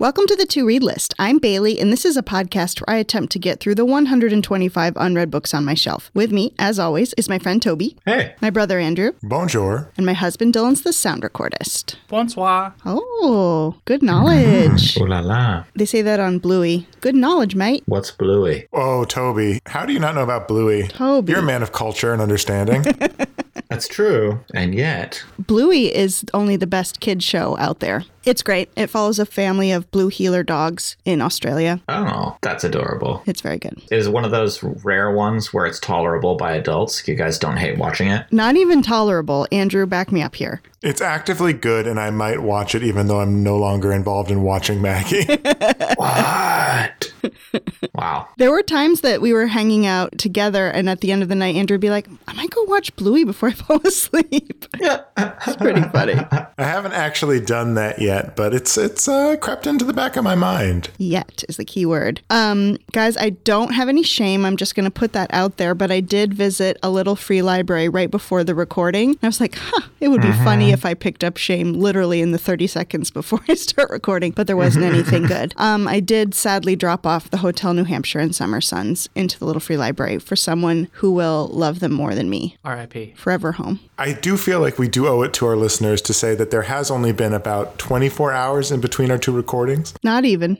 Welcome to the To Read List. I'm Bailey, and this is a podcast where I attempt to get through the 125 unread books on my shelf. With me, as always, is my friend Toby. Hey. My brother Andrew. Bonjour. And my husband Dylan's the sound recordist. Bonsoir. Oh, good knowledge. Ooh la la. They say that on Bluey. Good knowledge, mate. What's Bluey? Oh, Toby. How do you not know about Bluey? Toby. You're a man of culture and understanding. That's true. And yet, Bluey is only the best kid show out there. It's great. It follows a family of blue heeler dogs in Australia. Oh, that's adorable. It's very good. It is one of those rare ones where it's tolerable by adults. You guys don't hate watching it? Not even tolerable. Andrew, back me up here. It's actively good, and I might watch it even though I'm no longer involved in watching Maggie. What? Wow. There were times that we were hanging out together, and at the end of the night, Andrew would be like, I might go watch Bluey before I fall asleep. It's pretty funny. I haven't actually done that yet, but it's crept into the back of my mind. Yet is the key word. Guys, I don't have any shame. I'm just going to put that out there, but I did visit a little free library right before the recording. And I was like, it would be funny if I picked up shame literally in the 30 seconds before I start recording, but there wasn't anything good. I did sadly drop off the Hotel New Hampshire and Summer Sons into the little free library for someone who will love them more than me. R.I.P. Forever home. I do feel like we do owe it to our listeners to say that there has only been about 24 hours in between our two recordings. Not even.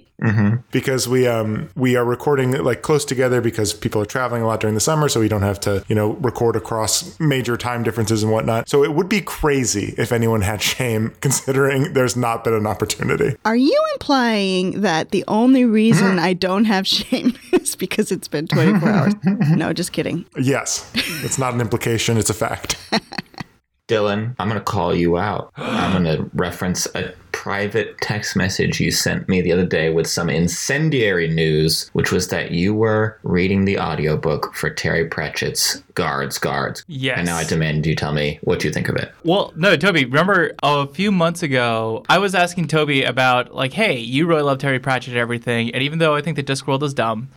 Because we are recording like close together because people are traveling a lot during the summer, so we don't have to, record across major time differences and whatnot. So it would be crazy if anyone had shame, considering there's not been an opportunity. Are you implying that the only reason I don't have shame is because it's been 24 hours? No, just kidding. Yes. It's not an implication. It's a fact. Dylan, I'm going to call you out. I'm going to reference a private text message you sent me the other day with some incendiary news, which was that you were reading the audiobook for Terry Pratchett's Guards Guards. Yes. And now I demand you tell me what you think of it. Well, no, Toby, remember a few months ago, I was asking Toby about hey, you really love Terry Pratchett and everything. And even though I think that Discworld is dumb,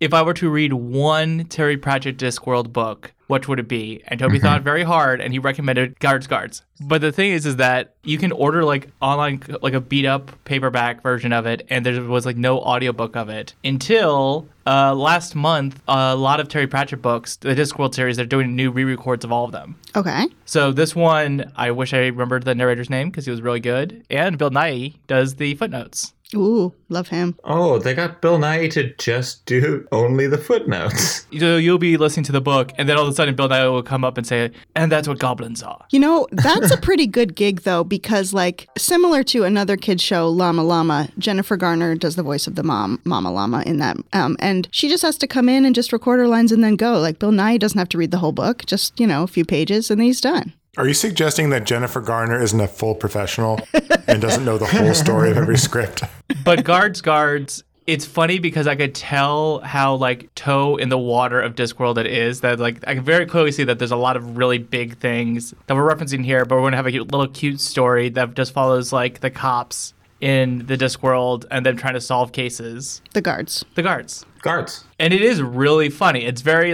if I were to read one Terry Pratchett Discworld book, what would it be? And Toby thought very hard, and he recommended Guards Guards. But the thing is that you can order online, a beat up paperback version of it, and there was no audiobook of it until last month. A lot of Terry Pratchett books, the Discworld series, they're doing new re-records of all of them. Okay. So this one, I wish I remembered the narrator's name because he was really good, and Bill Nye does the footnotes. Ooh, love him. Oh, they got Bill Nye to just do only the footnotes. You'll be listening to the book, and then all of a sudden Bill Nye will come up and say, and that's what goblins are. That's a pretty good gig, though, because similar to another kid's show, Llama Llama, Jennifer Garner does the voice of the mom, Mama Llama, in that. And she just has to come in and just record her lines and then go. Bill Nye doesn't have to read the whole book, just, a few pages, and then he's done. Are you suggesting that Jennifer Garner isn't a full professional and doesn't know the whole story of every script? But Guards, it's funny because I could tell how toe in the water of Discworld it is. That I can very clearly see that there's a lot of really big things that we're referencing here, but we're going to have a little cute story that just follows the cops in the Discworld and them trying to solve cases. The guards. And it is really funny. It's very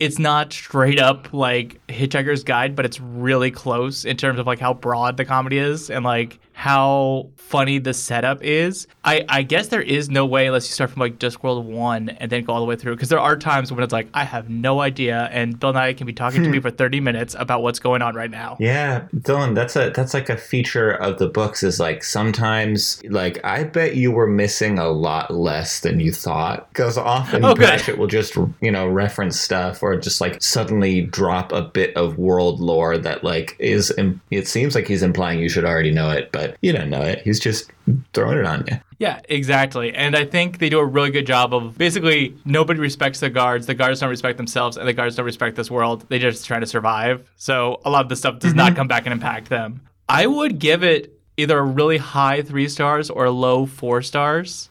it's not straight up Hitchhiker's Guide, but it's really close in terms of how broad the comedy is and how funny the setup is. I guess there is no way unless you start from Discworld 1 and then go all the way through, because there are times when it's I have no idea, and Bill Nye can be talking to me for 30 minutes about what's going on right now. Yeah, Dylan, that's a feature of the books is sometimes I bet you were missing a lot less than you thought, because often Pratchett will just reference stuff or just suddenly drop a bit of world lore that is it seems like he's implying you should already know it, but you don't know it. He's just throwing it on you. Yeah, exactly. And I think they do a really good job of basically nobody respects the guards don't respect themselves, and the guards don't respect this world. They just try to survive. So a lot of the stuff does not come back and impact them. I would give it either a really high 3 stars or a low 4 stars.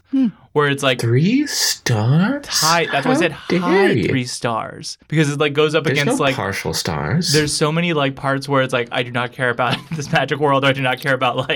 Where it's 3 stars? High. That's why I said high 3 stars. Because it goes up there's against no partial stars. There's so many parts where it's I do not care about this magic world, or I do not care about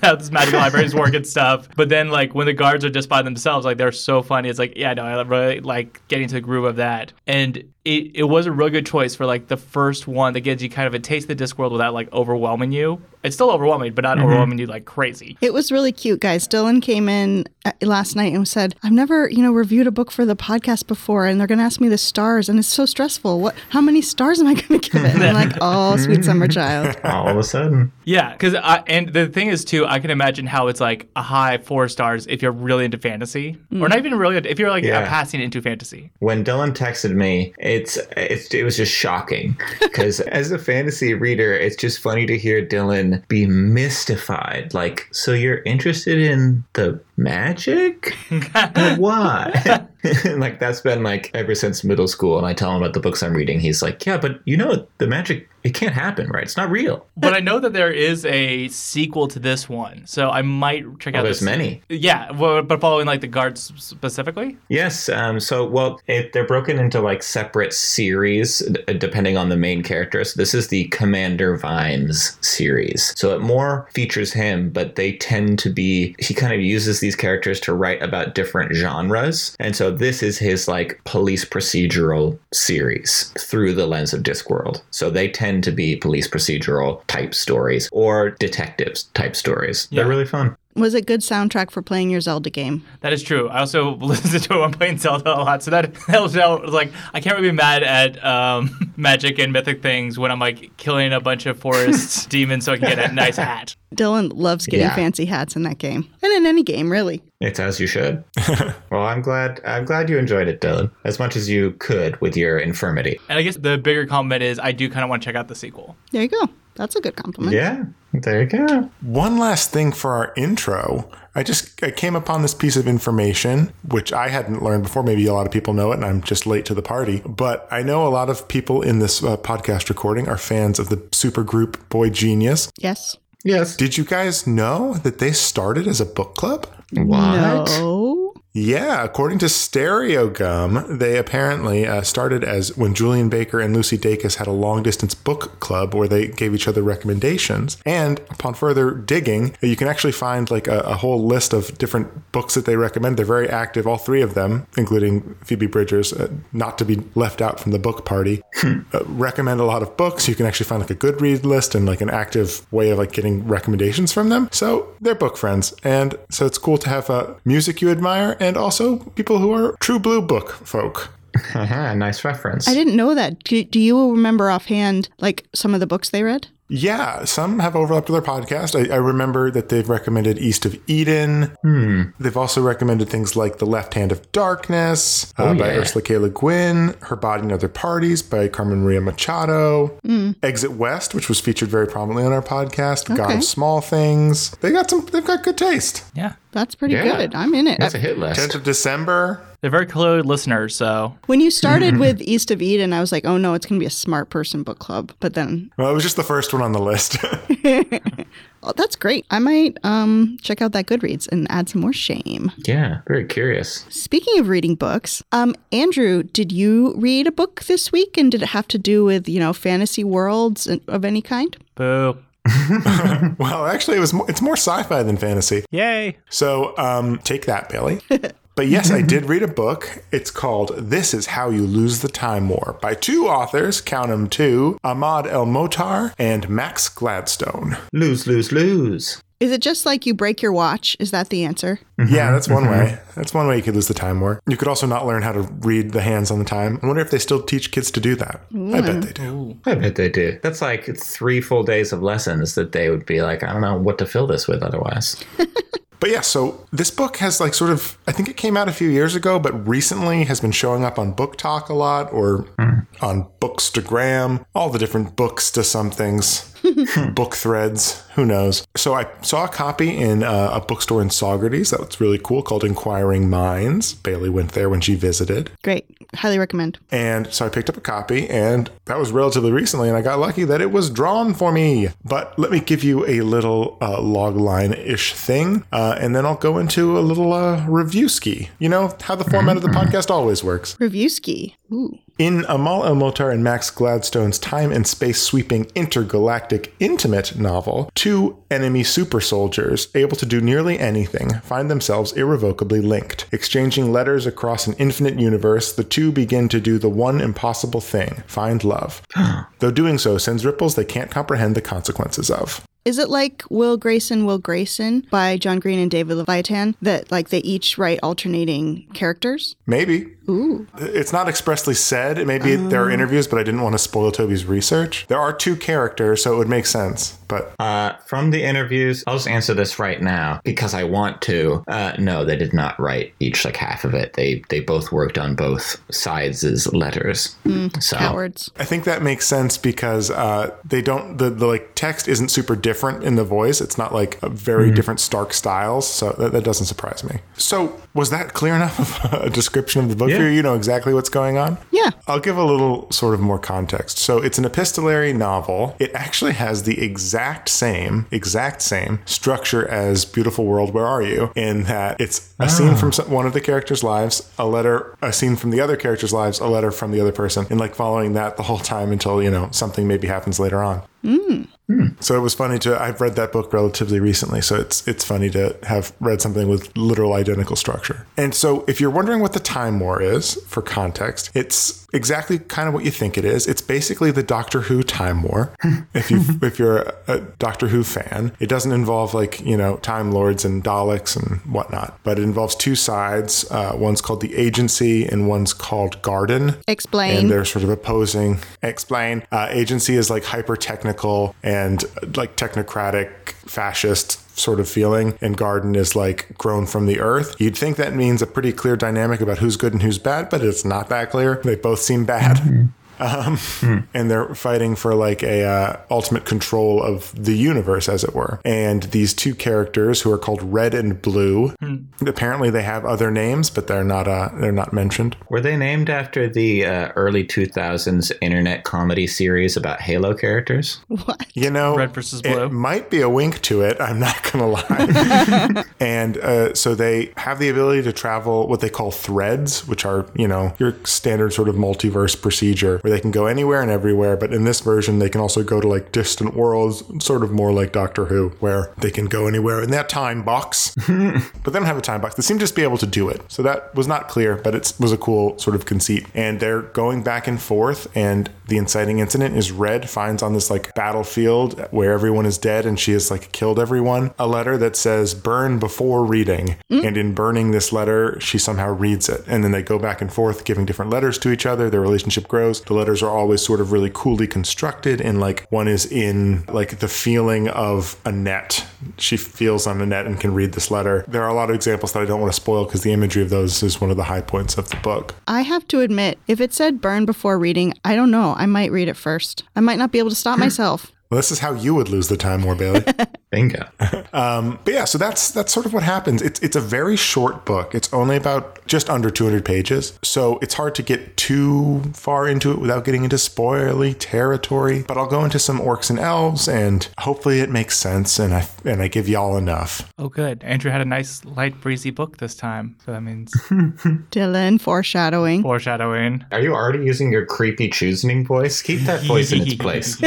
how this magic libraries work and stuff. But then when the guards are just by themselves, they're so funny. It's I really like getting to the groove of that. And it was a real good choice for like the first one that gives you kind of a taste of the Discworld without like overwhelming you. It's still overwhelming, but not overwhelming you like crazy. It was really cute, guys. Dylan came in last night and said, I've never, reviewed a book for the podcast before, and they're going to ask me the stars, and it's so stressful. How many stars am I going to give it? And I'm like, oh, sweet summer child. All of a sudden. Yeah, because and the thing is, too, I can imagine how it's like a high 4 stars if you're really into fantasy, or not even really, if you're like passing into fantasy. When Dylan texted me, it was just shocking because as a fantasy reader, it's just funny to hear Dylan be mystified. Like, so you're interested in the magic? But why? Like, that's been like ever since middle school. And I tell him about the books I'm reading. He's like, yeah, but the magic, it can't happen, right? It's not real. But I know that there is a sequel to this one, so I might check out this. There's many. Yeah, but following like the Guards specifically? Yes. They're broken into like separate series depending on the main character. So this is the Commander Vimes series. So it more features him, but they tend to be, he kind of uses these characters to write about different genres. And so this is his like police procedural series through the lens of Discworld. So they tend to be police procedural type stories or detectives type stories. Yeah. They're really fun. Was it good soundtrack for playing your Zelda game? That is true. I also listen to it when playing Zelda a lot. So that was like, I can't really be mad at magic and mythic things when I'm like killing a bunch of forest demons so I can get a nice hat. Dylan loves getting fancy hats in that game. And in any game, really. It's as you should. Well, I'm glad you enjoyed it, Dylan, as much as you could with your infirmity. And I guess the bigger comment is I do kind of want to check out the sequel. There you go. That's a good compliment. Yeah, there you go. One last thing for our intro. I came upon this piece of information, which I hadn't learned before. Maybe a lot of people know it, and I'm just late to the party. But I know a lot of people in this podcast recording are fans of the supergroup Boy Genius. Yes. Yes. Did you guys know that they started as a book club? What? No. Yeah, according to Stereogum, they apparently started as when Julien Baker and Lucy Dacus had a long-distance book club where they gave each other recommendations. And upon further digging, you can actually find like a whole list of different books that they recommend. They're very active, all three of them, including Phoebe Bridgers, not to be left out from the book party, recommend a lot of books. You can actually find like a Goodreads list and like an active way of like getting recommendations from them. So they're book friends. And so it's cool to have music you admire and also people who are true blue book folk. Nice reference. I didn't know that. Do you remember offhand, like, some of the books they read? Yeah, some have overlapped with their podcast. I remember that they've recommended East of Eden. They've also recommended things like The Left Hand of Darkness by Ursula K. Le Guin, Her Body and Other Parties by Carmen Maria Machado, Exit West, which was featured very prominently on our podcast, God of Small Things. They've got good taste. Yeah. That's pretty good. I'm in it. That's a hit list. 10th of December. They're very colored listeners, so. When you started with East of Eden, I was like, oh, no, it's going to be a smart person book club. But then. Well, it was just the first one on the list. Oh, that's great. I might check out that Goodreads and add some more shame. Yeah, very curious. Speaking of reading books, Andrew, did you read a book this week? And did it have to do with, fantasy worlds of any kind? Boo. Well, actually, it's more sci-fi than fantasy. Yay. So take that, Bailey. But yes, I did read a book. It's called This Is How You Lose the Time War by two authors, count them two, Amal El-Mohtar and Max Gladstone. Lose, lose, lose. Is it just like you break your watch? Is that the answer? Yeah, that's one way. That's one way you could lose the time war. You could also not learn how to read the hands on the time. I wonder if they still teach kids to do that. Yeah. I bet they do. That's like 3 full days of lessons that they would be like, I don't know what to fill this with otherwise. But yeah, so this book has like sort of, I think it came out a few years ago, but recently has been showing up on Book Talk a lot or on Bookstagram, all the different books to some things. Book threads, who knows. So I saw a copy in a bookstore in Saugerties that was really cool called Inquiring Minds. Bailey went there when she visited. Great. Highly recommend. And so I picked up a copy, and that was relatively recently, and I got lucky that it was drawn for me. But let me give you a little logline-ish thing, and then I'll go into a little review ski. You know how the format of the podcast always works. Review ski. Ooh. In Amal El-Mohtar and Max Gladstone's time and space-sweeping intergalactic intimate novel, two enemy super soldiers, able to do nearly anything, find themselves irrevocably linked. Exchanging letters across an infinite universe, the two begin to do the one impossible thing, find love. Though doing so sends ripples they can't comprehend the consequences of. Is it like Will Grayson by John Green and David Leviathan that like they each write alternating characters? Maybe. Ooh. It's not expressly said. It may be there are interviews, but I didn't want to spoil Toby's research. There are two characters, so it would make sense. But from the interviews, I'll just answer this right now because I want to. No, they did not write each like half of it. They both worked on both sides' letters. So cowards. I think that makes sense because they don't the like text isn't super different in the voice. It's not like a very different stark styles, so that doesn't surprise me. So was that clear enough of a description of the book for you? You know exactly what's going on? Yeah. I'll give a little sort of more context. So it's an epistolary novel. It actually has the exact same structure as Beautiful World, Where Are You? In that it's a scene from one of the characters' lives, a letter, a scene from the other character's lives, a letter from the other person, and like following that the whole time until, you know, something maybe happens later on. So it was funny I've read that book relatively recently, so it's funny to have read something with literal identical structure. And so if you're wondering what the Time War is, for context, it's exactly kind of what you think it is. It's basically the Doctor Who Time War. If you're a Doctor Who fan, it doesn't involve like, you know, Time Lords and Daleks and whatnot, but it involves two sides. One's called the Agency and one's called Garden. Explain. And they're sort of opposing. Explain. Agency is like hyper technical and like technocratic fascist sort of feeling, and Garden is like grown from the earth. You'd think that means a pretty clear dynamic about who's good and who's bad, but it's not that clear. They both seem bad. And they're fighting for like a ultimate control of the universe, as it were. And these two characters who are called Red and Blue, apparently they have other names, but they're not mentioned. Were they named after the early 2000s internet comedy series about Halo characters? What? You know, Red versus Blue. It might be a wink to it. I'm not gonna lie. And so they have the ability to travel what they call threads, which are, you know, your standard sort of multiverse procedure, where they can go anywhere and everywhere. But in this version, they can also go to like distant worlds, sort of more like Doctor Who, where they can go anywhere in that time box. But they don't have a time box. They seem to just be able to do it. So that was not clear, but it was a cool sort of conceit. And they're going back and forth. And the inciting incident is Red finds on this like battlefield where everyone is dead and she has like killed everyone, a letter that says burn before reading. And in burning this letter, she somehow reads it. And then they go back and forth giving different letters to each other. Their relationship grows. The letters are always sort of really coolly constructed, and like one is in like the feeling of a net. She feels on a net and can read this letter. There are a lot of examples that I don't want to spoil because the imagery of those is one of the high points of the book. I have to admit, if it said burn before reading, I don't know. I might read it first. I might not be able to stop myself. Well, this is how you would lose the Time War, Bailey. Bingo. But yeah, so that's sort of what happens. It's a very short book. It's only about just under 200 pages. So it's hard to get too far into it without getting into spoilery territory. But I'll go into some orcs and elves, and hopefully it makes sense, and I give y'all enough. Oh, good. Andrew had a nice, light, breezy book this time. So that means... Dylan, foreshadowing. Foreshadowing. Are you already using your creepy choosing voice? Keep that voice in its place.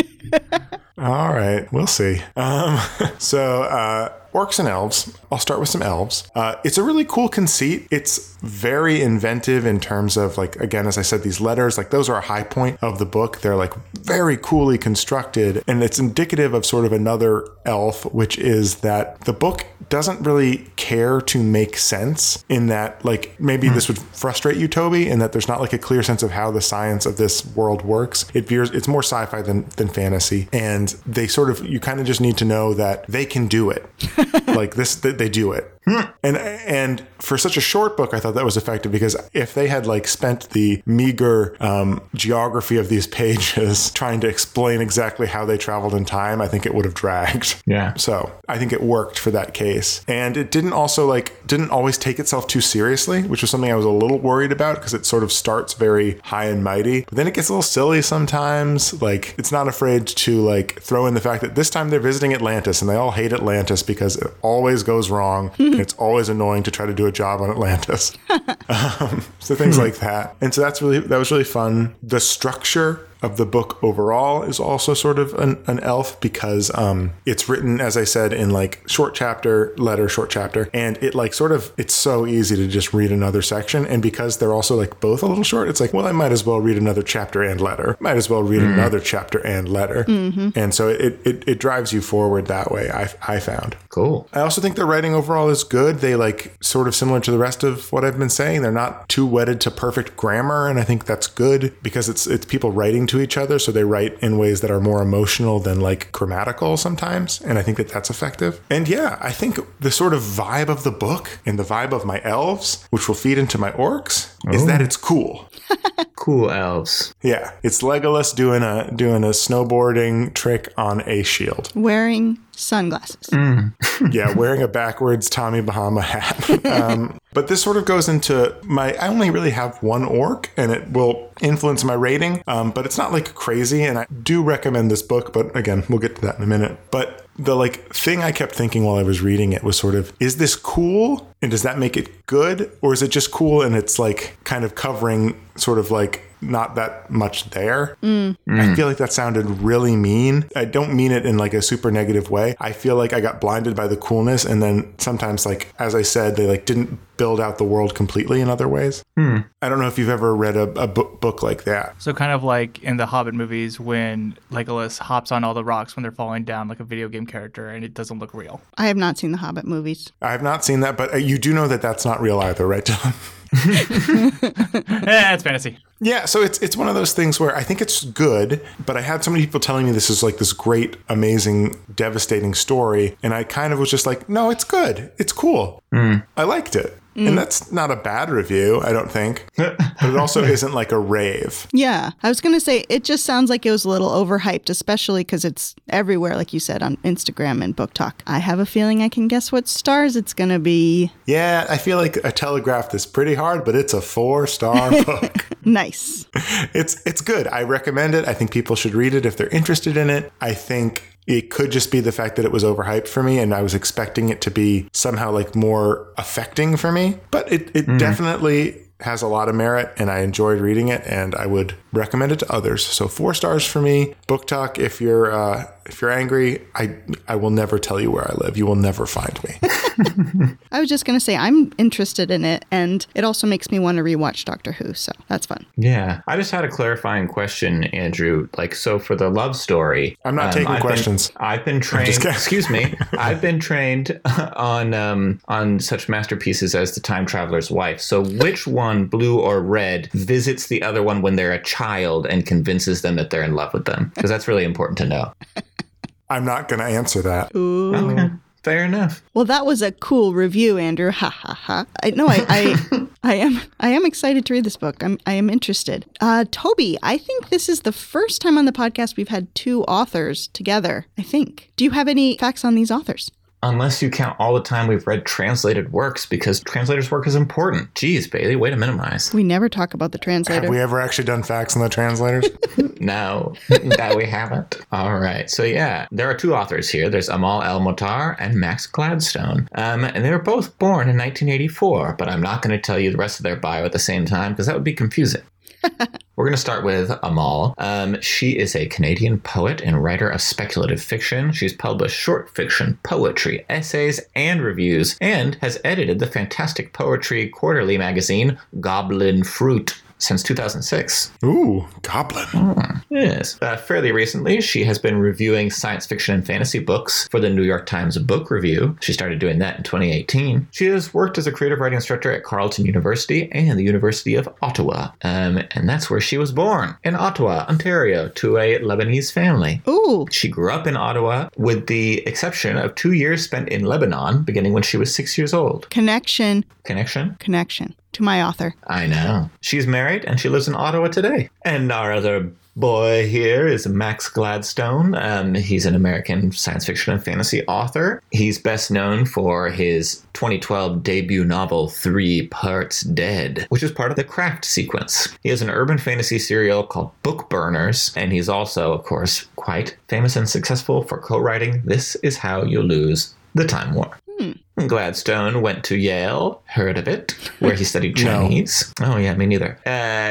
All right, we'll see. Orcs and elves. I'll start with some elves. It's a really cool conceit. It's very inventive in terms of, like, again, as I said, these letters, like, those are a high point of the book. They're, like, very coolly constructed, and it's indicative of sort of another elf, which is that the book doesn't really care to make sense, in that, like, maybe this would frustrate you, Toby, in that there's not, like, a clear sense of how the science of this world works. It's more sci-fi than fantasy, and they sort of, you kind of just need to know that they can do it. Like this, they do it. And for such a short book, I thought that was effective, because if they had like spent the meager geography of these pages trying to explain exactly how they traveled in time, I think it would have dragged. Yeah. So I think it worked for that case. And it didn't always take itself too seriously, which was something I was a little worried about, because it sort of starts very high and mighty, but then it gets a little silly sometimes. Like, it's not afraid to like throw in the fact that this time they're visiting Atlantis and they all hate Atlantis because it always goes wrong. and it's always annoying to try to do a job on Atlantis. So things like that. And so that was really fun. The structure of the book overall is also sort of an elf, because it's written, as I said, in like short chapter, letter, short chapter, and it like sort of, it's so easy to just read another section. And because they're also like both a little short, it's like, well, I might as well read another chapter and letter. Might as well read another chapter and letter. Mm-hmm. And so it drives you forward that way, I found. Cool. I also think the writing overall is good. They like sort of similar to the rest of what I've been saying. They're not too wedded to perfect grammar. And I think that's good because it's people writing to each other, so they write in ways that are more emotional than like grammatical sometimes, and I think that that's effective. And yeah, I think the sort of vibe of the book and the vibe of my elves, which will feed into my orcs, is that it's cool. Cool elves. Yeah, it's Legolas doing a snowboarding trick on a shield, wearing sunglasses. Yeah, wearing a backwards Tommy Bahama hat. But this sort of goes into I only really have one orc, and it will influence my rating, but it's not like crazy, and I do recommend this book, but again, we'll get to that in a minute. But the like thing I kept thinking while I was reading it was sort of, is this cool? And does that make it good? Or is it just cool and it's like kind of covering sort of like not that much there? I feel like that sounded really mean. I don't mean it in like a super negative way. I feel like I got blinded by the coolness, and then sometimes, like as I said, they like didn't build out the world completely in other ways. I don't know if you've ever read a book like that. So kind of like in the Hobbit movies when Legolas hops on all the rocks when they're falling down like a video game character, and it doesn't look real. I have not seen the Hobbit movies. I have not seen that, but you do know that that's not real either, right, Dylan? Yeah, it's fantasy. Yeah, so it's one of those things where I think it's good, but I had so many people telling me this is like this great, amazing, devastating story, and I kind of was just like, no, it's good. It's cool. I liked it. And that's not a bad review, I don't think. But it also isn't like a rave. Yeah. I was going to say, it just sounds like it was a little overhyped, especially because it's everywhere, like you said, on Instagram and Book Talk. I have a feeling I can guess what stars it's going to be. Yeah, I feel like I telegraphed this pretty hard, but it's a 4-star book. Nice. It's good. I recommend it. I think people should read it if they're interested in it. I think it could just be the fact that it was overhyped for me, and I was expecting it to be somehow like more affecting for me. But it definitely has a lot of merit, and I enjoyed reading it, and I would recommend it to others. So 4 stars for me. Book Talk, if you're angry, I will never tell you where I live. You will never find me. I was just going to say, I'm interested in it, and it also makes me want to rewatch Doctor Who, so that's fun. Yeah. I just had a clarifying question, Andrew. Like, so for the love story... I'm not taking questions. I've been trained... Excuse me. I've been trained on such masterpieces as The Time Traveler's Wife. So which one, blue or red, visits the other one when they're a child and convinces them that they're in love with them? Because that's really important to know. I'm not going to answer that. Ooh. Okay. Fair enough. Well, that was a cool review, Andrew. Ha, ha, ha. I am excited to read this book. I am interested. Toby, I think this is the first time on the podcast we've had 2 authors together, I think. Do you have any facts on these authors? Unless you count all the time we've read translated works, because translators' work is important. Geez, Bailey, way to minimize. We never talk about the translator. Have we ever actually done facts on the translators? No, that we haven't. All right. So, yeah, there are 2 authors here. There's Amal El-Mohtar and Max Gladstone. And they were both born in 1984, but I'm not going to tell you the rest of their bio at the same time because that would be confusing. We're going to start with Amal. She is a Canadian poet and writer of speculative fiction. She's published short fiction, poetry, essays, and reviews, and has edited the fantastic poetry quarterly magazine Goblin Fruit since 2006. Ooh, Goblin. Yes. Fairly recently, she has been reviewing science fiction and fantasy books for the New York Times Book Review. She started doing that in 2018. She has worked as a creative writing instructor at Carleton University and the University of Ottawa. And that's where she was born, in Ottawa, Ontario, to a Lebanese family. Ooh. She grew up in Ottawa, with the exception of 2 years spent in Lebanon, beginning when she was 6 years old. Connection. Connection? Connection. To my author. I know. She's married and she lives in Ottawa today. And our other boy here is Max Gladstone. He's an American science fiction and fantasy author. He's best known for his 2012 debut novel, 3 Parts Dead, which is part of the Cracked sequence. He has an urban fantasy serial called Book Burners, and he's also, of course, quite famous and successful for co-writing This Is How You Lose the Time War. Gladstone went to Yale, heard of it, where he studied Chinese. No. Oh, yeah, me neither.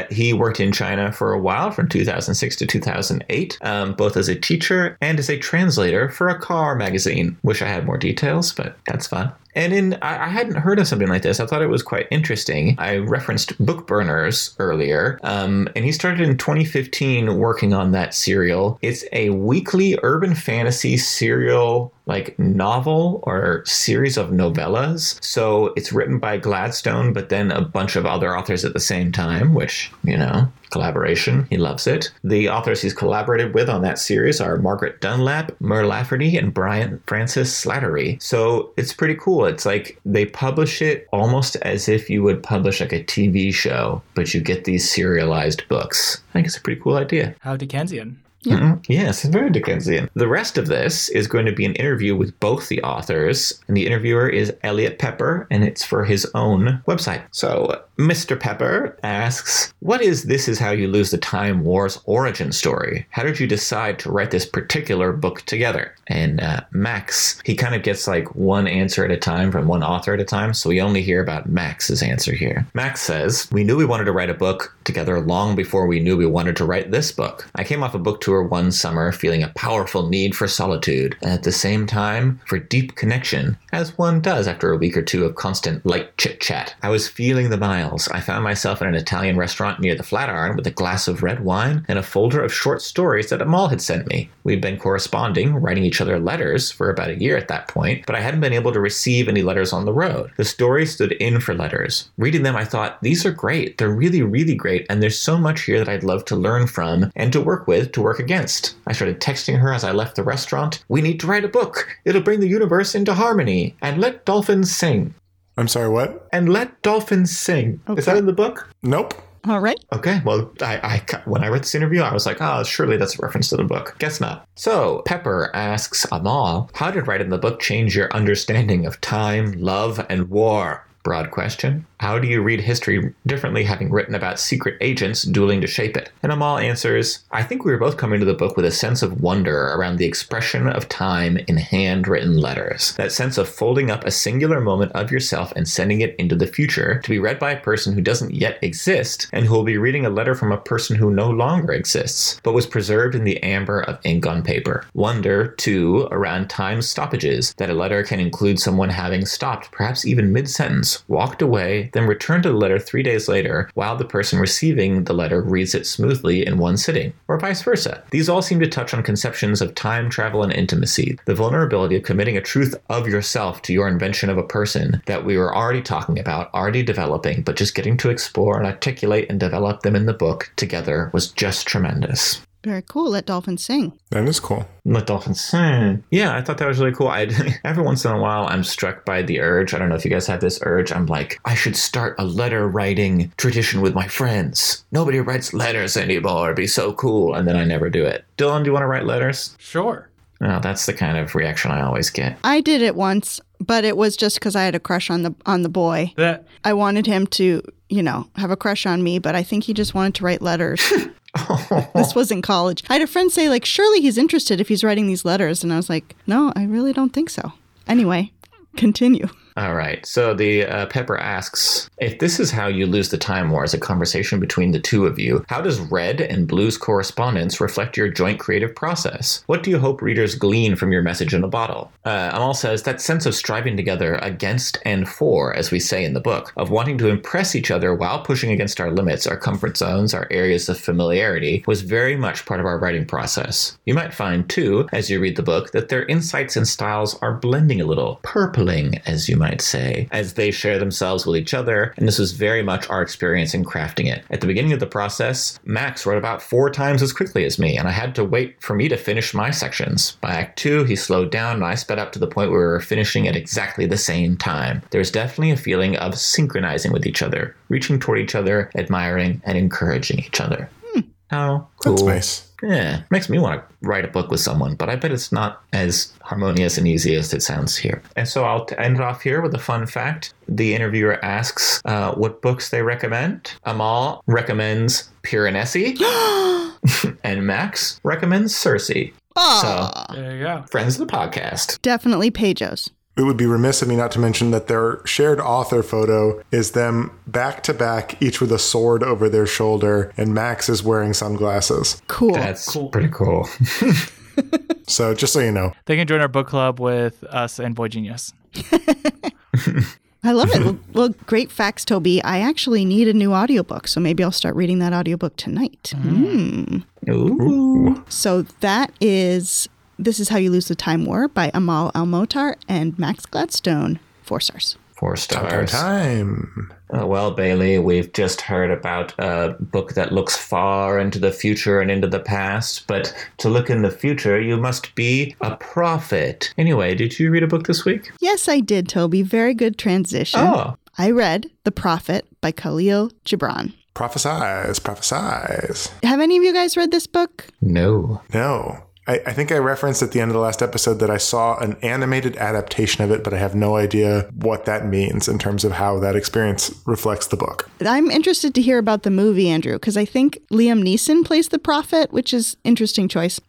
He worked in China for a while, from 2006 to 2008, both as a teacher and as a translator for a car magazine. Wish I had more details, but that's fun. And I hadn't heard of something like this. I thought it was quite interesting. I referenced Book Burners earlier, and he started in 2015 working on that serial. It's a weekly urban fantasy serial, like novel or series of novellas. So it's written by Gladstone, but then a bunch of other authors at the same time, which, you know, collaboration. He loves it. The authors he's collaborated with on that series are Margaret Dunlap, Mer Lafferty, and Brian Francis Slattery. So it's pretty cool. It's like they publish it almost as if you would publish like a TV show, but you get these serialized books. I think it's a pretty cool idea. How Dickensian. Yeah. Yes, very Dickensian. The rest of this is going to be an interview with both the authors, and the interviewer is Elliot Pepper, and it's for his own website. So Mr. Pepper asks, what is This Is How You Lose the Time War's origin story? How did you decide to write this particular book together? And Max, he kind of gets like one answer at a time from one author at a time, so we only hear about Max's answer here. Max says, we knew we wanted to write a book together long before we knew we wanted to write this book. I came off a book tour one summer feeling a powerful need for solitude and at the same time for deep connection, as one does after a week or two of constant light chit-chat. I was feeling the miles. I found myself in an Italian restaurant near the Flatiron with a glass of red wine and a folder of short stories that Amal had sent me. We'd been corresponding, writing each other letters for about a year at that point, but I hadn't been able to receive any letters on the road. The stories stood in for letters. Reading them, I thought, these are great. They're really, really great, and there's so much here that I'd love to learn from and to work with, to work against. I started texting her as I left the restaurant. We need to write a book. It'll bring the universe into harmony and let dolphins sing. I'm sorry, what? And let dolphins sing. Okay. Is that in the book? Nope. All right. Okay. Well, I when I read this interview, I was like, oh, surely that's a reference to the book. Guess not. So Pepper asks Amal, how did writing the book change your understanding of time, love, and war? Broad question. How do you read history differently having written about secret agents dueling to shape it? And Amal answers, I think we were both coming to the book with a sense of wonder around the expression of time in handwritten letters. That sense of folding up a singular moment of yourself and sending it into the future to be read by a person who doesn't yet exist and who will be reading a letter from a person who no longer exists, but was preserved in the amber of ink on paper. Wonder, too, around time stoppages, that a letter can include someone having stopped, perhaps even mid-sentence, walked away, then returned to the letter 3 days later while the person receiving the letter reads it smoothly in one sitting, or vice versa. These all seem to touch on conceptions of time travel and intimacy, the vulnerability of committing a truth of yourself to your invention of a person that we were already talking about, already developing, but just getting to explore and articulate and develop them in the book together was just tremendous. Very cool. Let dolphins sing. That is cool. Let dolphins sing. Yeah, I thought that was really cool. Every once in a while, I'm struck by the urge. I don't know if you guys have this urge. I'm like, I should start a letter writing tradition with my friends. Nobody writes letters anymore. It'd be so cool. And then I never do it. Dylan, do you want to write letters? Sure. Oh, that's the kind of reaction I always get. I did it once, but it was just because I had a crush on the boy. That I wanted him to, you know, have a crush on me, but I think he just wanted to write letters. This was in college. I had a friend say, like, surely he's interested if he's writing these letters. And I was like, no, I really don't think so. Anyway, continue. All right. So the Pepper asks, if This Is How You Lose the Time War is a conversation between the two of you, how does Red and Blue's correspondence reflect your joint creative process? What do you hope readers glean from your message in a bottle? Amal says, that sense of striving together against and for, as we say in the book, of wanting to impress each other while pushing against our limits, our comfort zones, our areas of familiarity, was very much part of our writing process. You might find, too, as you read the book, that their insights and styles are blending a little, purpling, as you might say, as they share themselves with each other, and this was very much our experience in crafting it. At the beginning of the process, Max wrote about 4 times as quickly as me, and I had to wait for me to finish my sections. By Act 2, he slowed down, and I sped up to the point where we were finishing at exactly the same time. There's definitely a feeling of synchronizing with each other, reaching toward each other, admiring, and encouraging each other. How cool. That's nice. Yeah, makes me want to write a book with someone, but I bet it's not as harmonious and easy as it sounds here. And so I'll end it off here with a fun fact. The interviewer asks what books they recommend. Amal recommends Piranesi, and Max recommends Circe. Aww. So, there you go. Friends of the podcast. Definitely Pejos. It would be remiss of me not to mention that their shared author photo is them back to back, each with a sword over their shoulder, and Max is wearing sunglasses. Cool. That's cool. Pretty cool. So just so you know. They can join our book club with us and Boy Genius. I love it. Well, great facts, Toby. I actually need a new audiobook, so maybe I'll start reading that audiobook tonight. Mm. Ooh. So that is... This Is How You Lose the Time War by Amal El-Mohtar and Max Gladstone. 4 stars. 4 stars. Time. Well, Bailey, we've just heard about a book that looks far into the future and into the past, but to look in the future, you must be a prophet. Anyway, did you read a book this week? Yes, I did, Toby. Very good transition. Oh. I read The Prophet by Khalil Gibran. Prophesize. Have any of you guys read this book? No. I think I referenced at the end of the last episode that I saw an animated adaptation of it, but I have no idea what that means in terms of how that experience reflects the book. I'm interested to hear about the movie, Andrew, because I think Liam Neeson plays the prophet, which is interesting choice.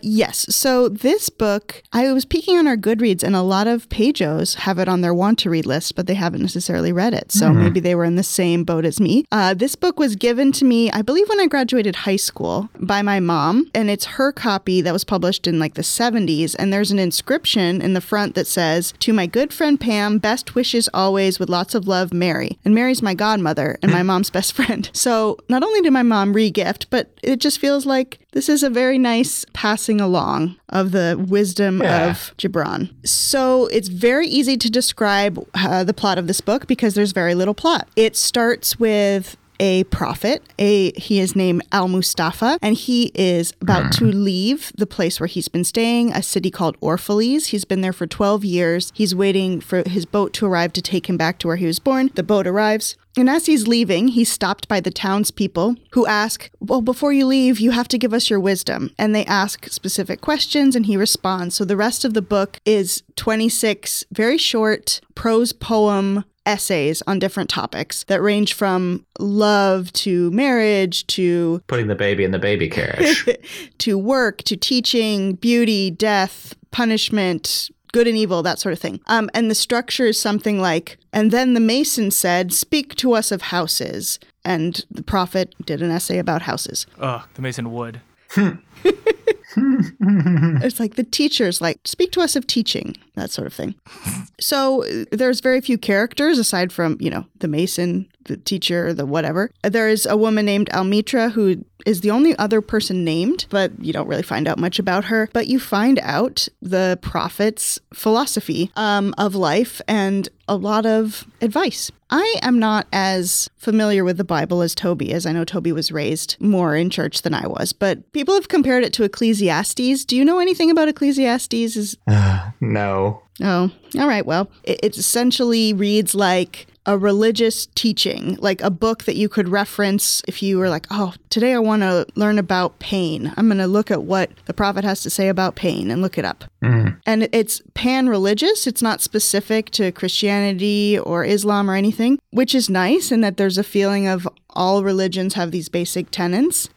Yes. So this book, I was peeking on our Goodreads, and a lot of Pejos have it on their want to read list, but they haven't necessarily read it. So maybe they were in the same boat as me. This book was given to me, I believe, when I graduated high school by my mom. And it's her copy that was published in like the 70s. And there's an inscription in the front that says, "To my good friend Pam, best wishes always with lots of love, Mary." And Mary's my godmother and my mom's best friend. So not only did my mom regift, but it just feels like this is a very nice passing along of the wisdom of Gibran. So it's very easy to describe the plot of this book because there's very little plot. It starts with a prophet. He is named Al-Mustafa, and he is about to leave the place where he's been staying, a city called Orphalese. He's been there for 12 years. He's waiting for his boat to arrive to take him back to where he was born. The boat arrives. And as he's leaving, he's stopped by the townspeople who ask, well, before you leave, you have to give us your wisdom. And they ask specific questions and he responds. So the rest of the book is 26 very short prose poem essays on different topics that range from love to marriage to... putting the baby in the baby carriage. to work, to teaching, beauty, death, punishment... good and evil, that sort of thing. And the structure is something like, and then the mason said, "Speak to us of houses." And the prophet did an essay about houses. The mason would. It's like the teacher's like, "Speak to us of teaching," that sort of thing. So there's very few characters aside from, the mason, the teacher, the whatever. There is a woman named Almitra who is the only other person named, but you don't really find out much about her. But you find out the prophet's philosophy of life and a lot of advice. I am not as familiar with the Bible as Toby is. I know Toby was raised more in church than I was, but people have compared it to Ecclesiastes. Do you know anything about Ecclesiastes? No. Oh, all right. Well, it essentially reads like a religious teaching, like a book that you could reference if you were like, oh, today I want to learn about pain. I'm going to look at what the prophet has to say about pain and look it up. Mm. And it's pan-religious. It's not specific to Christianity or Islam or anything, which is nice in that there's a feeling of all religions have these basic tenets,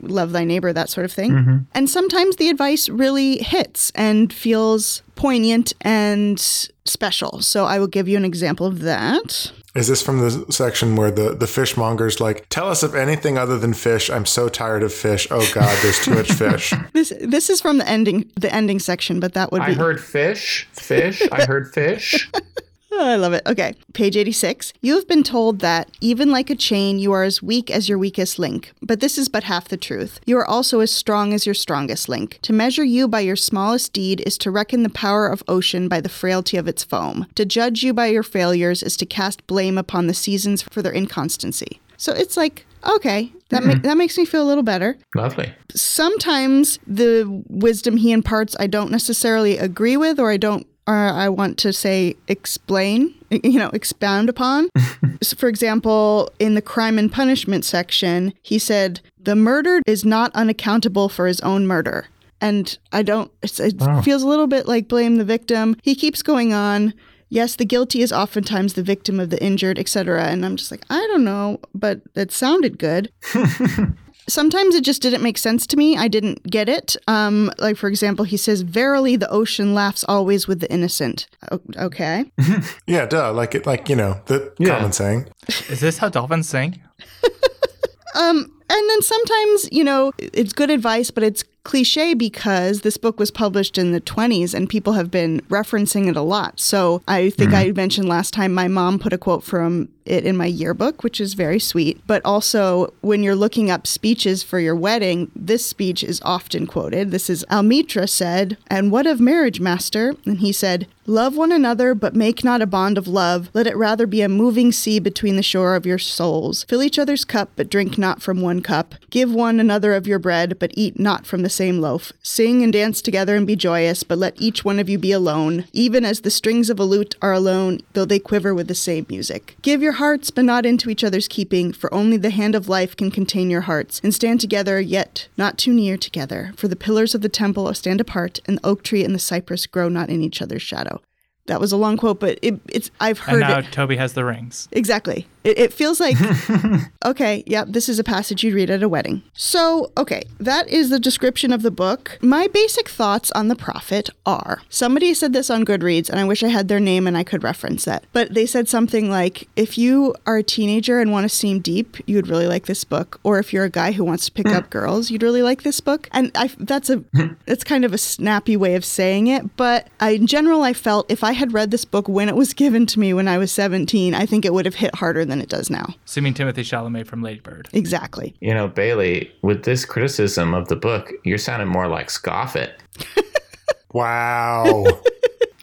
love thy neighbor, that sort of thing. Mm-hmm. And sometimes the advice really hits and feels poignant and special. So I will give you an example of that. Is this from the section where the fishmonger's like, tell us of anything other than fish. I'm so tired of fish. Oh, God, there's too much fish. This is from the ending section, but that would be... I heard fish. I heard fish. Oh, I love it. Okay. Page 86. You have been told that, even like a chain, you are as weak as your weakest link. But this is but half the truth. You are also as strong as your strongest link. To measure you by your smallest deed is to reckon the power of ocean by the frailty of its foam. To judge you by your failures is to cast blame upon the seasons for their inconstancy. So it's like, okay, that makes me feel a little better. Lovely. Sometimes the wisdom he imparts I don't necessarily agree with, or I want to say explain, expound upon. So for example, in the crime and punishment section, he said, the murdered is not unaccountable for his own murder. And it feels a little bit like blame the victim. He keeps going on. Yes, the guilty is oftentimes the victim of the injured, etc. And I'm just like, I don't know, but that sounded good. sometimes it just didn't make sense to me. I didn't get it. Like, for example, he says, "Verily, the ocean laughs always with the innocent." Okay. Yeah, duh. Like you know, the common saying. Is this how dolphins sing? And then sometimes, you know, it's good advice, but it's cliche because this book was published in the 1920s and people have been referencing it a lot. So I think I mentioned last time my mom put a quote from it in my yearbook, which is very sweet. But also when you're looking up speeches for your wedding, this speech is often quoted. This is Almitra said, "And what of marriage, master?" And he said, "Love one another, but make not a bond of love. Let it rather be a moving sea between the shore of your souls. Fill each other's cup, but drink not from one cup. Give one another of your bread, but eat not from the same loaf. Sing and dance together and be joyous, but let each one of you be alone, even as the strings of a lute are alone, though they quiver with the same music. Give your hearts, but not into each other's keeping, for only the hand of life can contain your hearts. And stand together, yet not too near together. For the pillars of the temple stand apart, and the oak tree and the cypress grow not in each other's shadow." That was a long quote, but it's I've heard it. And now it. Toby has the rings. Exactly. It feels like, okay, yeah, this is a passage you'd read at a wedding. So, okay, that is the description of the book. My basic thoughts on The Prophet are, somebody said this on Goodreads, and I wish I had their name and I could reference that. But they said something like, if you are a teenager and want to seem deep, you'd really like this book. Or if you're a guy who wants to pick up girls, you'd really like this book. And that's kind of a snappy way of saying it. But in general, I felt if I had read this book when it was given to me when I was 17, I think it would have hit harder than it does now. Assuming Timothée Chalamet from Lady Bird. Exactly. You know, Bailey, with this criticism of the book, you're sounding more like Scoffit. Wow.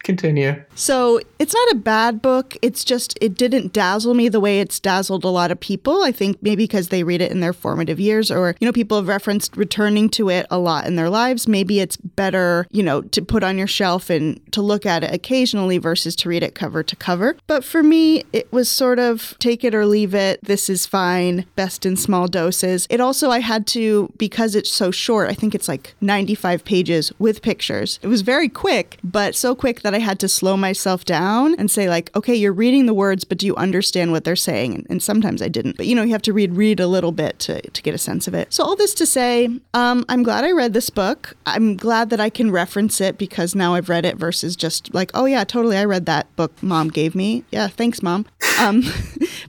Continue. So it's not a bad book. It's just it didn't dazzle me the way it's dazzled a lot of people. I think maybe because they read it in their formative years or, you know, people have referenced returning to it a lot in their lives. Maybe it's better, you know, to put on your shelf and to look at it occasionally versus to read it cover to cover. But for me, it was sort of take it or leave it. This is fine. Best in small doses. It also I had to, because it's so short, I think it's like 95 pages with pictures. It was very quick, but so quick that I had to slow myself down and say like, okay, you're reading the words, but do you understand what they're saying? And sometimes I didn't. But, you know, you have to read a little bit to get a sense of it. So all this to say, I'm glad I read this book. I'm glad that I can reference it because now I've read it versus just like, oh, yeah, totally. I read that book mom gave me. Yeah, thanks, mom.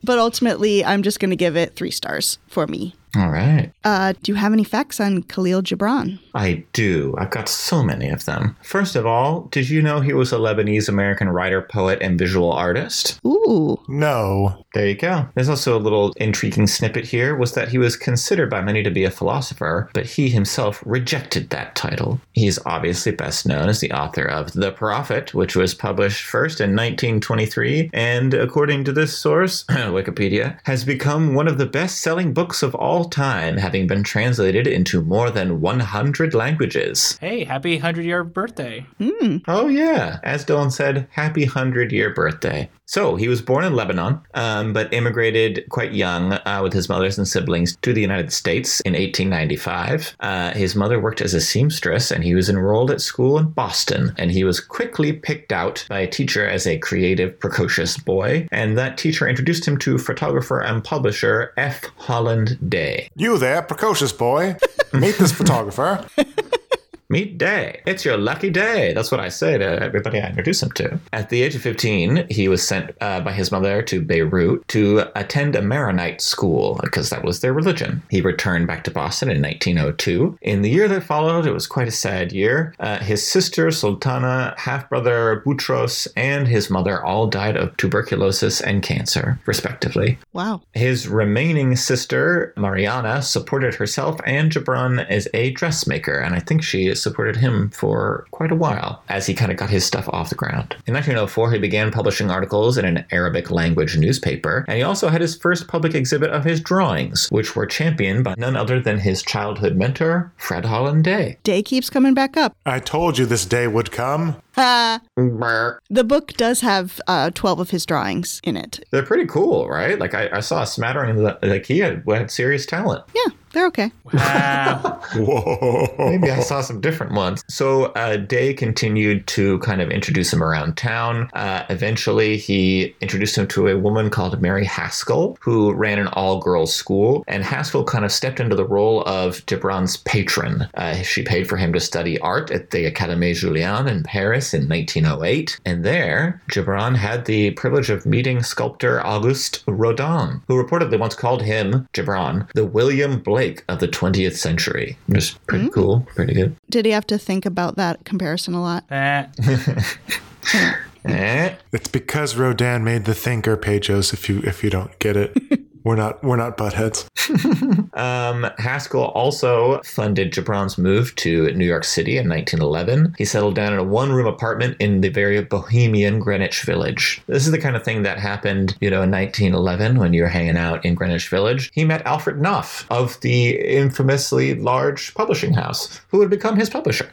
But ultimately, I'm just going to give it 3 stars for me. All right. Do you have any facts on Khalil Gibran? I do. I've got so many of them. First of all, did you know he was a Lebanese-American writer, poet, and visual artist? Ooh. No. There you go. There's also a little intriguing snippet here was that he was considered by many to be a philosopher, but he himself rejected that title. He's obviously best known as the author of The Prophet, which was published first in 1923, and according to this source, Wikipedia, has become one of the best-selling books of all time, having been translated into more than 100 languages. Hey, happy 100-year birthday. Oh, yeah. As Dylan said, happy 100-year birthday. So he was born in Lebanon, but immigrated quite young with his mothers and siblings to the United States in 1895. His mother worked as a seamstress, and he was enrolled at school in Boston. And he was quickly picked out by a teacher as a creative, precocious boy. And that teacher introduced him to photographer and publisher F. Holland Day. You there, precocious boy. Meet this photographer. Meet Day. It's your lucky day. That's what I say to everybody I introduce him to. At the age of 15, he was sent by his mother to Beirut to attend a Maronite school because that was their religion. He returned back to Boston in 1902. In the year that followed, it was quite a sad year. His sister, Sultana, half-brother, Boutros, and his mother all died of tuberculosis and cancer, respectively. Wow. His remaining sister, Mariana, supported herself and Gibran as a dressmaker, and I think she supported him for quite a while as he kind of got his stuff off the ground. In 1904, he began publishing articles in an Arabic language newspaper, and he also had his first public exhibit of his drawings, which were championed by none other than his childhood mentor, Fred Holland Day. Day keeps coming back up. I told you this day would come. The book does have 12 of his drawings in it. They're pretty cool, right? Like I saw a smattering of the he had serious talent. Yeah, they're okay. Wow. Whoa. Maybe I saw some different ones. So Day continued to kind of introduce him around town. Eventually, he introduced him to a woman called Mary Haskell, who ran an all-girls school. And Haskell kind of stepped into the role of Gibran's patron. She paid for him to study art at the Académie Julien in Paris in 1908. And there, Gibran had the privilege of meeting sculptor Auguste Rodin, who reportedly once called him, Gibran, the William Blake of the 20th century. Just pretty cool, pretty good. Did he have to think about that comparison a lot? It's because Rodin made the thinker, Pejos, if you don't get it. We're not buttheads. Haskell also funded Gibran's move to New York City in 1911. He settled down in a one-room apartment in the very bohemian Greenwich Village. This is the kind of thing that happened, you know, in 1911 when you were hanging out in Greenwich Village. He met Alfred Knopf of the infamously large publishing house, who would become his publisher.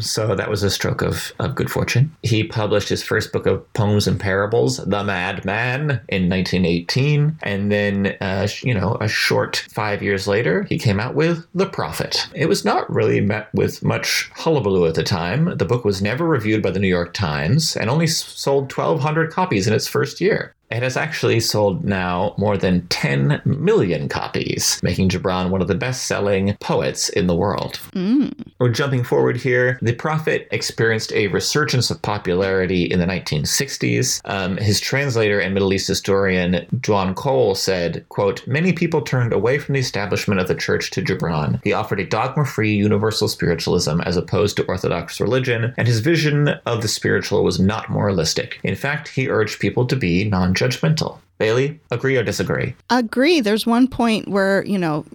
So that was a stroke of good fortune. He published his first book of poems and parables, The Madman, in 1918. And then, a short 5 years later, he came out with The Prophet. It was not really met with much hullabaloo at the time. The book was never reviewed by the New York Times and only sold 1,200 copies in its first year. It has actually sold now more than 10 million copies, making Gibran one of the best-selling poets in the world. We're jumping forward here. The Prophet experienced a resurgence of popularity in the 1960s. His translator and Middle East historian, John Cole, said, quote, many people turned away from the establishment of the church to Gibran. He offered a dogma-free universal spiritualism as opposed to Orthodox religion, and his vision of the spiritual was not moralistic. In fact, he urged people to be non-judgmental. Bailey, agree or disagree? Agree. There's one point where,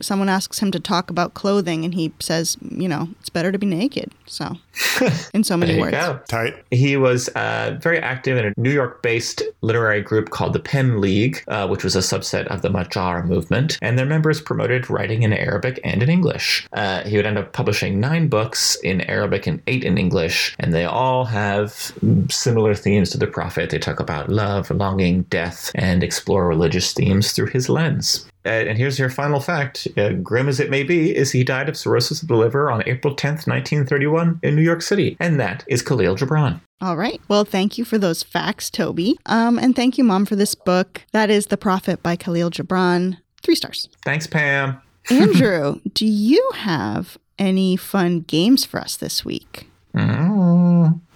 someone asks him to talk about clothing and he says, it's better to be naked. So, in so many words. Go. Tight. He was very active in a New York-based literary group called the Pen League, which was a subset of the Magyar movement, and their members promoted writing in Arabic and in English. He would end up publishing 9 books in Arabic and 8 in English, and they all have similar themes to The Prophet. They talk about love, longing, death, and explore religious themes through his lens. And here's your final fact, grim as it may be, is he died of cirrhosis of the liver on April 10th, 1931 in New York City. And that is Khalil Gibran. All right. Well, thank you for those facts, Toby. And thank you, Mom, for this book. That is The Prophet by Khalil Gibran. 3 stars. Thanks, Pam. Andrew, do you have any fun games for us this week?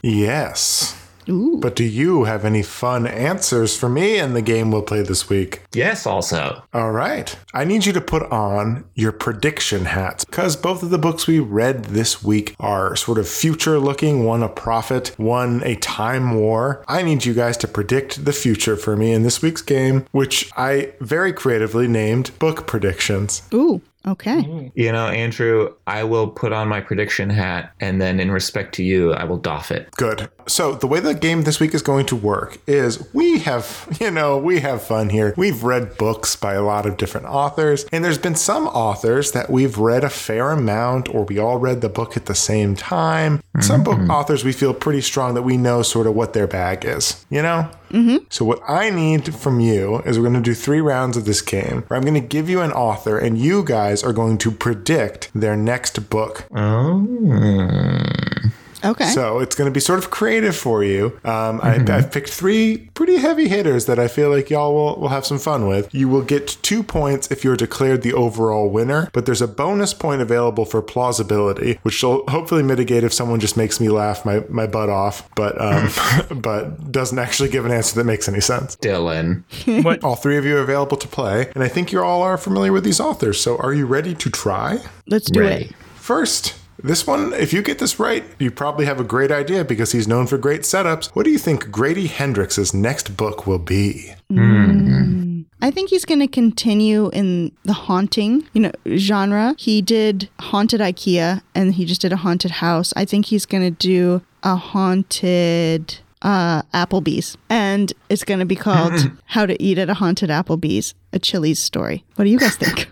Yes. Ooh. But do you have any fun answers for me in the game we'll play this week? Yes, also. All right. I need you to put on your prediction hats because both of the books we read this week are sort of future-looking, one a prophet, one a time war. I need you guys to predict the future for me in this week's game, which I very creatively named Book Predictions. Ooh. Okay. Andrew, I will put on my prediction hat, and then in respect to you, I will doff it. Good. So the way the game this week is going to work is we have fun here. We've read books by a lot of different authors, and there's been some authors that we've read a fair amount, or we all read the book at the same time. Mm-hmm. Some book authors we feel pretty strong that we know sort of what their bag is, Mm-hmm. So what I need from you is we're going to do 3 rounds of this game where I'm going to give you an author and you guys are going to predict their next book. Oh. Okay. So it's going to be sort of creative for you. I've picked 3 pretty heavy hitters that I feel like y'all will have some fun with. You will get 2 points if you're declared the overall winner, but there's a bonus point available for plausibility, which will hopefully mitigate if someone just makes me laugh my butt off, but doesn't actually give an answer that makes any sense. Dylan. What? All 3 of you are available to play, and I think you all are familiar with these authors. So are you ready to try? Let's do it. First... this one, if you get this right, you probably have a great idea because he's known for great setups. What do you think Grady Hendrix's next book will be? I think he's going to continue in the haunting, genre. He did Haunted IKEA and he just did a haunted house. I think he's going to do a haunted Applebee's, and it's going to be called How to Eat at a Haunted Applebee's, a Chili's story. What do you guys think?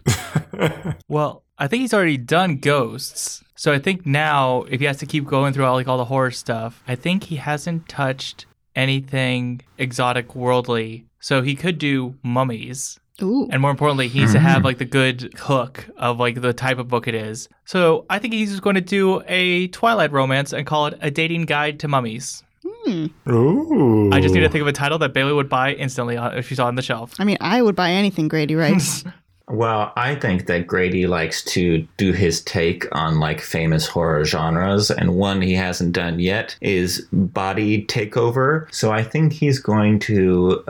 Well, I think he's already done Ghosts. So I think now, if he has to keep going through all the horror stuff, I think he hasn't touched anything exotic worldly. So he could do Mummies. Ooh. And more importantly, he needs to have the good hook of the type of book it is. So I think he's just going to do a Twilight romance and call it A Dating Guide to Mummies. Mm. Ooh. I just need to think of a title that Bailey would buy instantly if she saw it on the shelf. I mean, I would buy anything Grady writes. Well, I think that Grady likes to do his take on famous horror genres, and one he hasn't done yet is body takeover. So I think he's going to,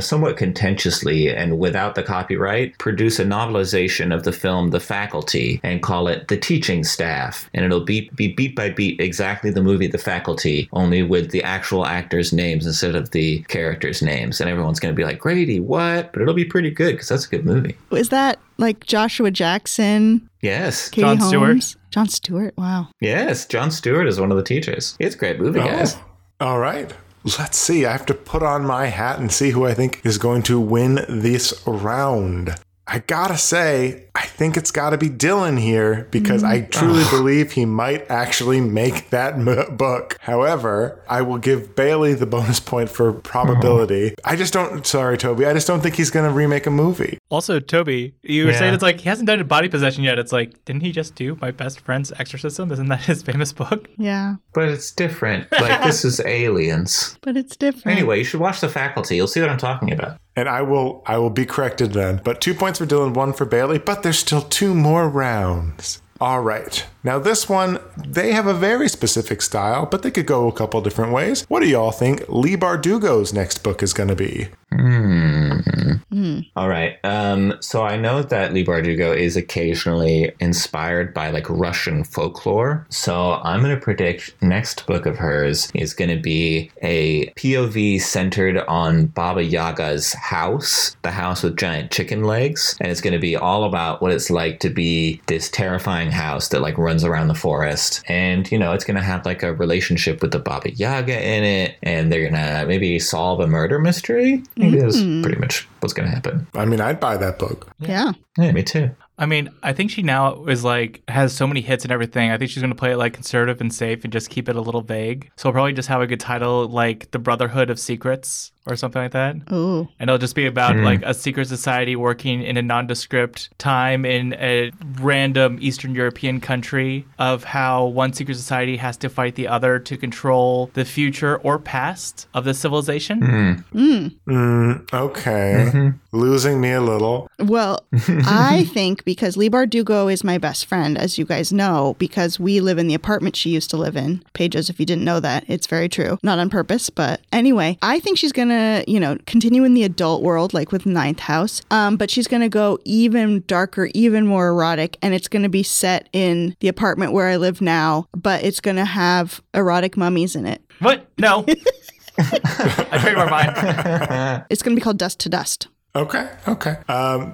somewhat contentiously and without the copyright, produce a novelization of the film The Faculty and call it The Teaching Staff, and it'll be beat by beat exactly the movie The Faculty, only with the actual actors' names instead of the characters' names, and everyone's going to be like, Grady, what? But it'll be pretty good because that's a good movie. Is that Joshua Jackson? Yes. Katie John Holmes? Stewart. John Stewart? Wow. Yes. John Stewart is one of the teachers. It's a great movie, guys. All right. Let's see. I have to put on my hat and see who I think is going to win this round. I gotta say, I think it's gotta be Dylan here because I truly believe he might actually make that book. However, I will give Bailey the bonus point for probability. I just don't, sorry, Toby, I just don't think he's gonna remake a movie. Also, Toby, you were saying it's he hasn't done a Body Possession yet. It's didn't he just do My Best Friend's Exorcism? Isn't that his famous book? Yeah. But it's different. This is Aliens. But it's different. Anyway, you should watch The Faculty. You'll see what I'm talking about. And I will be corrected then. But 2 points for Dylan, 1 for Bailey. But there's still 2 more rounds. All right. Now this one, they have a very specific style, but they could go a couple different ways. What do y'all think Lee Bardugo's next book is going to be? All right. So I know that Lee Bardugo is occasionally inspired by Russian folklore. So I'm going to predict next book of hers is going to be a POV centered on Baba Yaga's house, the house with giant chicken legs. And it's going to be all about what it's like to be this terrifying house that runs around the forest. And, it's going to have a relationship with the Baba Yaga in it. And they're going to maybe solve a murder mystery. Maybe that's pretty much what's going to happen. I mean, I'd buy that book. Yeah, me too. I mean, I think she now is has so many hits and everything. I think she's going to play it conservative and safe and just keep it a little vague. So I'll probably just have a good title The Brotherhood of Secrets or something like that. Ooh. And it'll just be about a secret society working in a nondescript time in a random Eastern European country of how one secret society has to fight the other to control the future or past of the civilization. Okay. Losing me a little. Well, I think because Lee Bardugo is my best friend, as you guys know, because we live in the apartment she used to live in. Pages, if you didn't know that, it's very true. Not on purpose, but anyway, I think she's going to, continue in the adult world, with Ninth House, but she's going to go even darker, even more erotic, and it's going to be set in the apartment where I live now, but it's going to have erotic mummies in it. What? No. I changed my mind. It's going to be called Dust to Dust. Okay.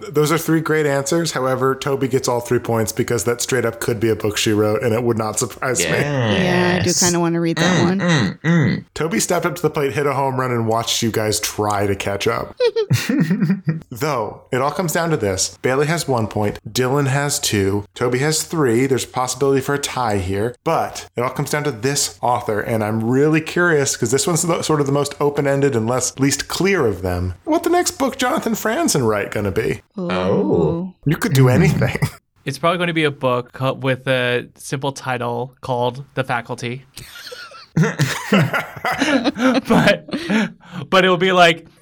Those are 3 great answers. However, Toby gets all 3 points because that straight up could be a book she wrote, and it would not surprise me. Yeah, I do kind of want to read that one. Toby stepped up to the plate, hit a home run, and watched you guys try to catch up. Though, it all comes down to this. Bailey has 1 point. Dylan has 2. Toby has 3. There's a possibility for a tie here. But it all comes down to this author, and I'm really curious because this one's sort of the most open-ended and least clear of them. What the next book, Jonathan Franzen Wright going to be? Oh. You could do anything. It's probably going to be a book with a simple title called The Faculty. but it'll be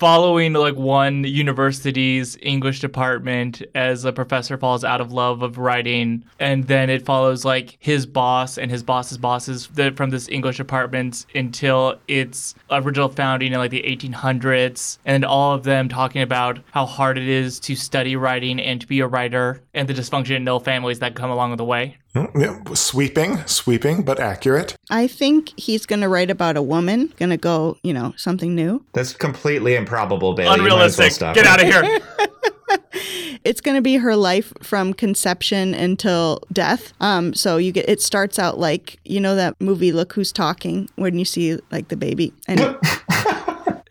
following one university's English department as a professor falls out of love of writing, and then it follows his boss and his boss's bosses from this English department until its original founding in the 1800s, and all of them talking about how hard it is to study writing and to be a writer and the dysfunctional families that come along the way. Sweeping, but accurate. I think he's going to write about a woman, going to go, something new. That's completely improbable, Bailey. Unrealistic. Get out of here. It's going to be her life from conception until death. So it starts out that movie, Look Who's Talking, when you see the baby. Anyway.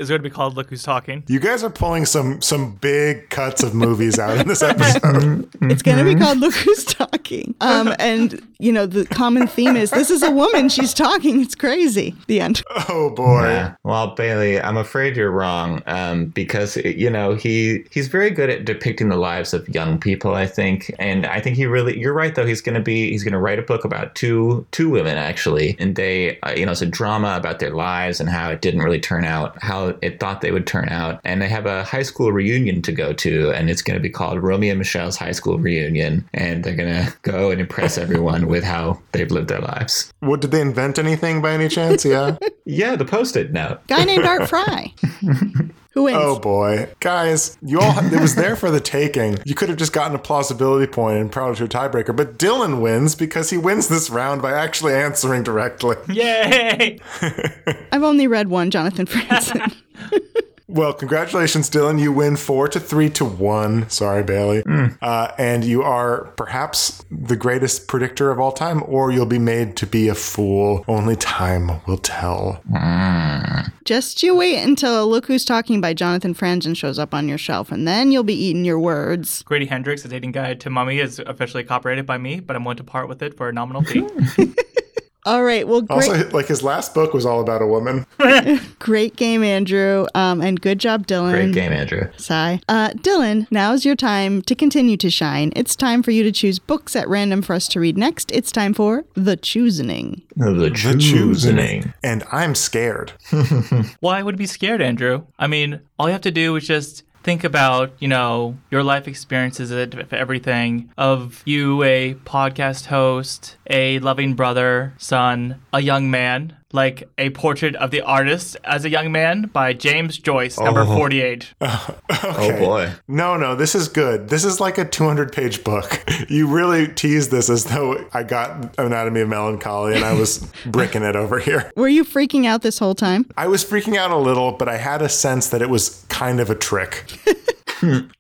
is going to be called Look Who's Talking. You guys are pulling some big cuts of movies out in this episode. It's going to be called Look Who's Talking. And, you know, the common theme is this is a woman. She's talking. It's crazy. The end. Oh, boy. Yeah. Well, Bailey, I'm afraid you're wrong because, you know, he's very good at depicting the lives of young people, I think. And I think he really, you're right, though. He's going to write a book about two women, actually. And they, you know, it's a drama about their lives and how it didn't really turn out how it thought they would turn out. And they have a high school reunion to go to, and it's going to be called Romeo and Michelle's High School Reunion. And they're going to go and impress everyone with how they've lived their lives. What, did they invent anything by any chance? Yeah. Yeah, the Post-it note. Guy named Art Fry. Who wins? Oh, boy. Guys, you all, it was there for the taking. You could have just gotten a plausibility point and probably to a tiebreaker. But Dylan wins because he wins this round by actually answering directly. Yay! I've only read one, Jonathan Franzen. Well, congratulations, Dylan. You win 4-3-1. Sorry, Bailey. And you are perhaps the greatest predictor of all time, or you'll be made to be a fool. Only time will tell. Just you wait until Look Who's Talking by Jonathan Franzen shows up on your shelf, and then you'll be eating your words. Grady Hendrix, A Dating Guide to Mummy, is officially copyrighted by me, but I'm willing to part with it for a nominal fee. All right. Well, great. Also, like, his last book was all about a woman. Great game, Andrew. And good job, Dylan. Great game, Andrew. Sigh. Dylan, now's your time to continue to shine. It's time for you to choose books at random for us to read next. It's time for The Choosening. The Choosening. And I'm scared. Why would I be scared, Andrew? I mean, all you have to do is just think about, you know, your life experiences, everything of you, a podcast host, a loving brother, son, a young man, like A Portrait of the Artist as a Young Man by James Joyce, number 48. Okay. Oh, boy. No, this is good. This is like a 200-page book. You really teased this as though I got Anatomy of Melancholy and I was bricking it over here. Were you freaking out this whole time? I was freaking out a little, but I had a sense that it was kind of a trick.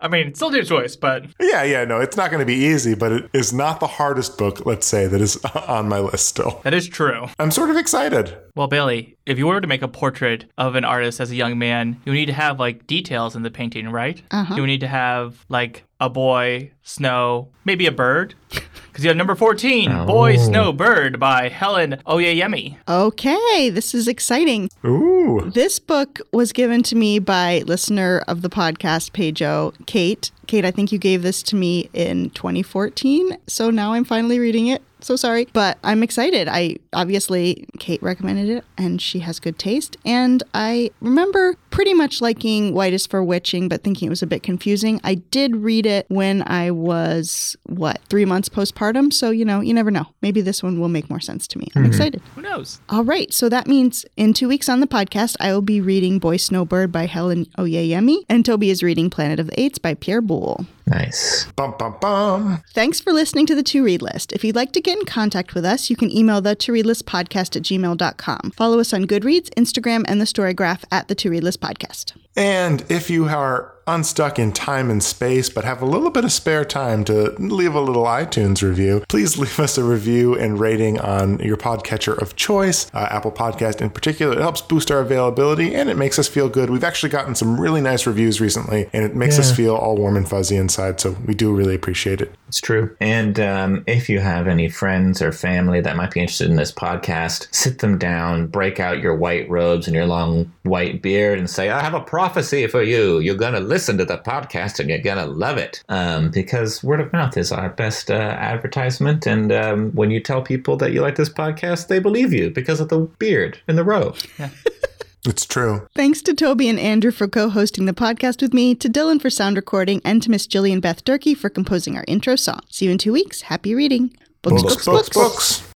I mean, still James Joyce, but... Yeah, no, it's not going to be easy, but it is not the hardest book, let's say, that is on my list still. That is true. I'm sort of excited. Well, Bailey, if you were to make a portrait of an artist as a young man, you need to have, like, details in the painting, right? Uh-huh. You would need to have, like, a boy, snow, maybe a bird. Because you have number 14, Boy, Snow, Bird by Helen Oyeyemi. Okay, this is exciting. Ooh. This book was given to me by listener of the podcast, Pedro, Kate. Kate, I think you gave this to me in 2014, so now I'm finally reading it. So sorry, but I'm excited. Kate recommended it, and she has good taste. And I remember pretty much liking White is for Witching, but thinking it was a bit confusing. I did read it when I was, 3 months postpartum. So, you know, you never know. Maybe this one will make more sense to me. I'm excited. Who knows? All right. So that means in 2 weeks on the podcast, I will be reading Boy, Snow, Bird by Helen Oyeyemi, and Toby is reading Planet of the Apes by Pierre Boulle. Nice. Bum, bum, bum. Thanks for listening to the To Read List. If you'd like to get in contact with us, you can email the To Read List podcast at gmail.com. Follow us on Goodreads, Instagram, and the Storygraph at the To Read List podcast. And if you are unstuck in time and space, but have a little bit of spare time to leave a little iTunes review, please leave us a review and rating on your podcatcher of choice, Apple Podcast in particular. It helps boost our availability and it makes us feel good. We've actually gotten some really nice reviews recently and it makes us feel all warm and fuzzy inside. So we do really appreciate it. It's true. And if you have any friends or family that might be interested in this podcast, sit them down, break out your white robes and your long white beard and say, I have a prophecy for you. You're going to listen to the podcast and you're gonna love it, because word of mouth is our best advertisement, and when you tell people that you like this podcast, they believe you because of the beard in the row. Yeah. It's true. Thanks to Toby and Andrew for co-hosting the podcast with me, to Dylan for sound recording, and to Miss Jillian Beth Durkee for composing our intro song. See you in 2 weeks. Happy reading. Books, books, books, books, books.